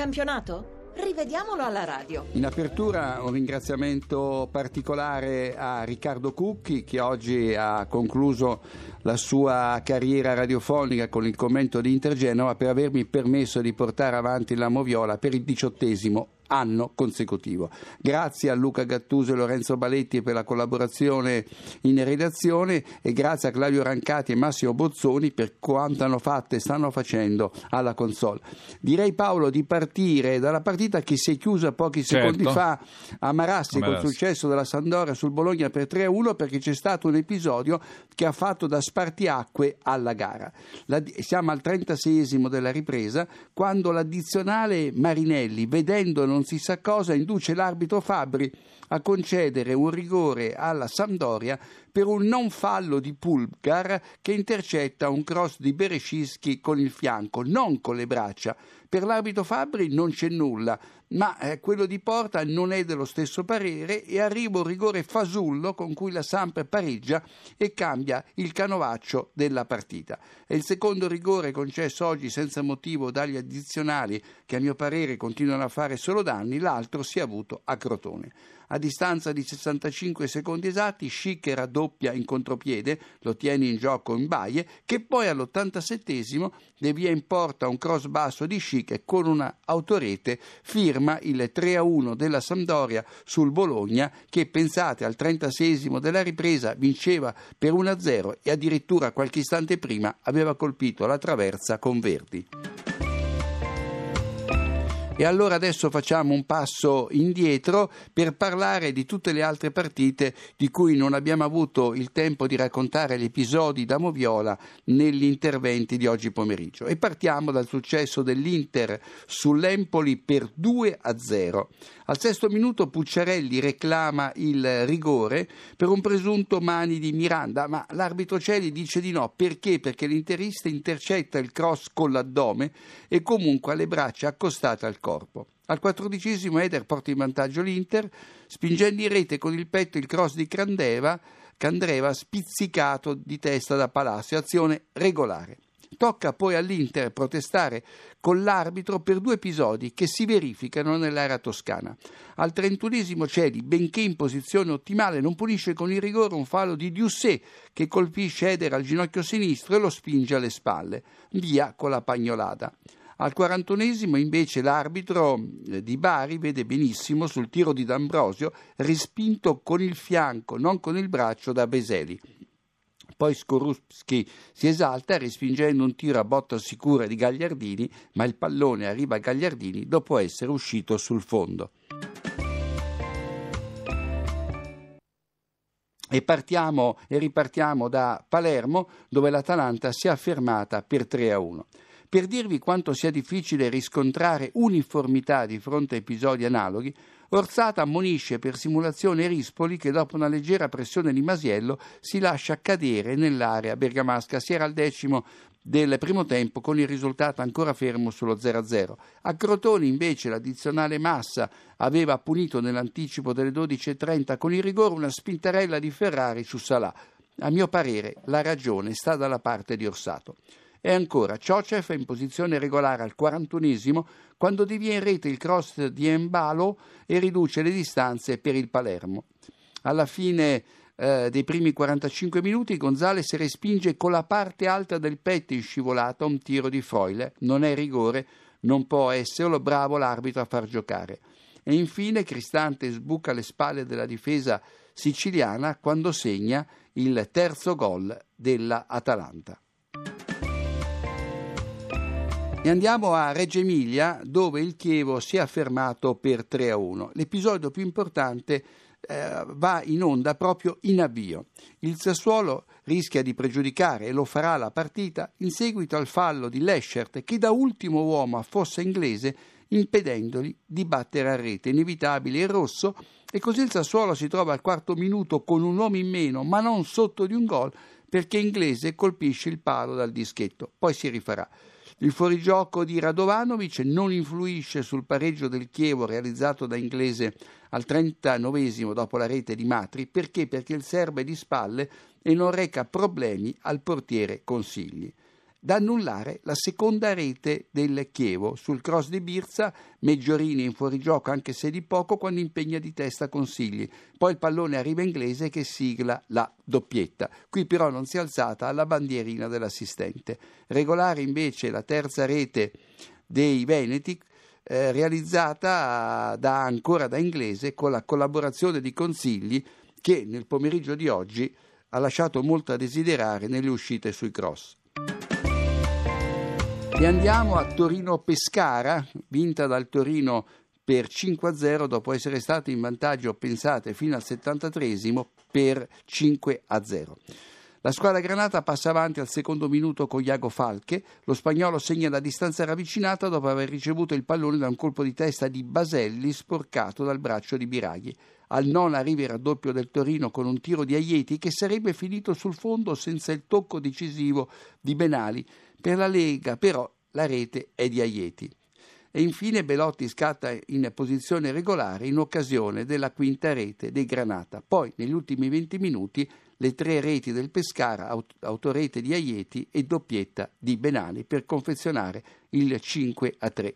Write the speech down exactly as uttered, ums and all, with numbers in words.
campionato? Rivediamolo alla radio. In apertura un ringraziamento particolare a Riccardo Cucchi, che oggi ha concluso la sua carriera radiofonica con il commento di Inter Genova, per avermi permesso di portare avanti la Moviola per il diciottesimo anno consecutivo. Grazie a Luca Gattuso e Lorenzo Baletti per la collaborazione in redazione, e grazie a Claudio Rancati e Massimo Bozzoni per quanto hanno fatto e stanno facendo alla console. Direi, Paolo, di partire dalla partita che si è chiusa pochi certo. secondi fa a Marassi, Marassi con il successo della Sampdoria sul Bologna per tre a uno, perché c'è stato un episodio che ha fatto da spartiacque alla gara. La, siamo al trentaseiesimo della ripresa, quando l'addizionale Marinelli, vedendo non non si sa cosa, induce l'arbitro Fabbri a concedere un rigore alla Sampdoria per un non fallo di Pulgar, che intercetta un cross di Bereshischi con il fianco, non con le braccia. Per l'arbitro Fabbri non c'è nulla, ma eh, quello di Porta non è dello stesso parere, e arriva un rigore fasullo con cui la Samp pareggia e cambia il canovaccio della partita. È il secondo rigore concesso oggi senza motivo dagli addizionali, che a mio parere continuano a fare solo danni. L'altro si è avuto a Crotone. A distanza di sessantacinque secondi esatti, Schicker raddoppia in contropiede, lo tiene in gioco in Baie, che poi all'ottantasettesimo devia in porta un cross basso di Schick, e con una autorete firma il tre a uno della Sampdoria sul Bologna, che, pensate, al trentaseiesimo della ripresa vinceva per uno a zero e addirittura qualche istante prima aveva colpito la traversa con Verdi. E allora adesso facciamo un passo indietro per parlare di tutte le altre partite di cui non abbiamo avuto il tempo di raccontare gli episodi da Moviola negli interventi di oggi pomeriggio. E partiamo dal successo dell'Inter sull'Empoli per due a zero. Al sesto minuto Pucciarelli reclama il rigore per un presunto mani di Miranda, ma l'arbitro Celi dice di no. Perché? Perché l'interista intercetta il cross con l'addome e comunque alle braccia accostate al corpo. corpo. Al quattordicesimo Eder porta in vantaggio l'Inter, spingendo in rete con il petto il cross di Candreva, Candreva spizzicato di testa da Palacio, azione regolare. Tocca poi all'Inter protestare con l'arbitro per due episodi che si verificano nell'area toscana. Al trentunesimo Cedi, benché in posizione ottimale, non pulisce con il rigore un fallo di Diusset, che colpisce Eder al ginocchio sinistro e lo spinge alle spalle, via con la pagnolata. Al quarantunesimo invece l'arbitro di Bari vede benissimo sul tiro di D'Ambrosio, respinto con il fianco, non con il braccio, da Beseli. Poi Skorupski si esalta respingendo un tiro a botta sicura di Gagliardini, ma il pallone arriva a Gagliardini dopo essere uscito sul fondo. E partiamo e ripartiamo da Palermo, dove l'Atalanta si è affermata per tre a uno. Per dirvi quanto sia difficile riscontrare uniformità di fronte a episodi analoghi, Orsata ammonisce per simulazione Rispoli, che dopo una leggera pressione di Masiello si lascia cadere nell'area bergamasca. Si era al decimo del primo tempo con il risultato ancora fermo sullo zero a zero. A Crotone invece l'addizionale Massa aveva punito nell'anticipo delle dodici e trenta con il rigore una spintarella di Ferrari su Salà. A mio parere la ragione sta dalla parte di Orsato. E ancora, Ciocev è in posizione regolare al quarantunesimo quando devia in rete il cross di Embalo e riduce le distanze per il Palermo. Alla fine eh, dei primi quarantacinque minuti Gonzales respinge con la parte alta del petto in scivolata un tiro di Froile. Non è rigore, non può esserlo, bravo l'arbitro a far giocare. E infine Cristante sbuca le spalle della difesa siciliana quando segna il terzo gol della Atalanta. E andiamo a Reggio Emilia, dove il Chievo si è affermato per tre a uno. L'episodio più importante eh, va in onda proprio in avvio. Il Sassuolo rischia di pregiudicare, e lo farà, la partita in seguito al fallo di Leschert, che da ultimo uomo affossa Inglese impedendogli di battere a rete. Inevitabile il rosso, e così il Sassuolo si trova al quarto minuto con un uomo in meno, ma non sotto di un gol, perché Inglese colpisce il palo dal dischetto. Poi si rifarà. Il fuorigioco di Radovanovic non influisce sul pareggio del Chievo realizzato da Inglese al trentanovesimo dopo la rete di Matri. Perché? Perché il serbo è di spalle e non reca problemi al portiere Consigli. da annullare la seconda rete del Chievo. Sul cross di Birza, Meggiorini in fuorigioco anche se di poco quando impegna di testa Consigli. Poi il pallone arriva Inglese che sigla la doppietta. Qui però non si è alzata alla bandierina dell'assistente. Regolare invece la terza rete dei Veneti, eh, realizzata da, ancora da Inglese con la collaborazione di Consigli, che nel pomeriggio di oggi ha lasciato molto a desiderare nelle uscite sui cross. E andiamo a Torino-Pescara, vinta dal Torino per cinque a zero dopo essere stato in vantaggio, pensate, fino al settantatreesimo per cinque a zero. La squadra granata passa avanti al secondo minuto con Iago Falche, lo spagnolo segna da distanza ravvicinata dopo aver ricevuto il pallone da un colpo di testa di Baselli sporcato dal braccio di Biraghi. Al nono arriva il raddoppio del Torino con un tiro di Aieti che sarebbe finito sul fondo senza il tocco decisivo di Benali. Per la Lega però la rete è di Aieti. E infine Belotti scatta in posizione regolare in occasione della quinta rete dei Granata. Poi negli ultimi venti minuti le tre reti del Pescara, aut- autorete di Aieti e doppietta di Benali per confezionare il cinque a tre.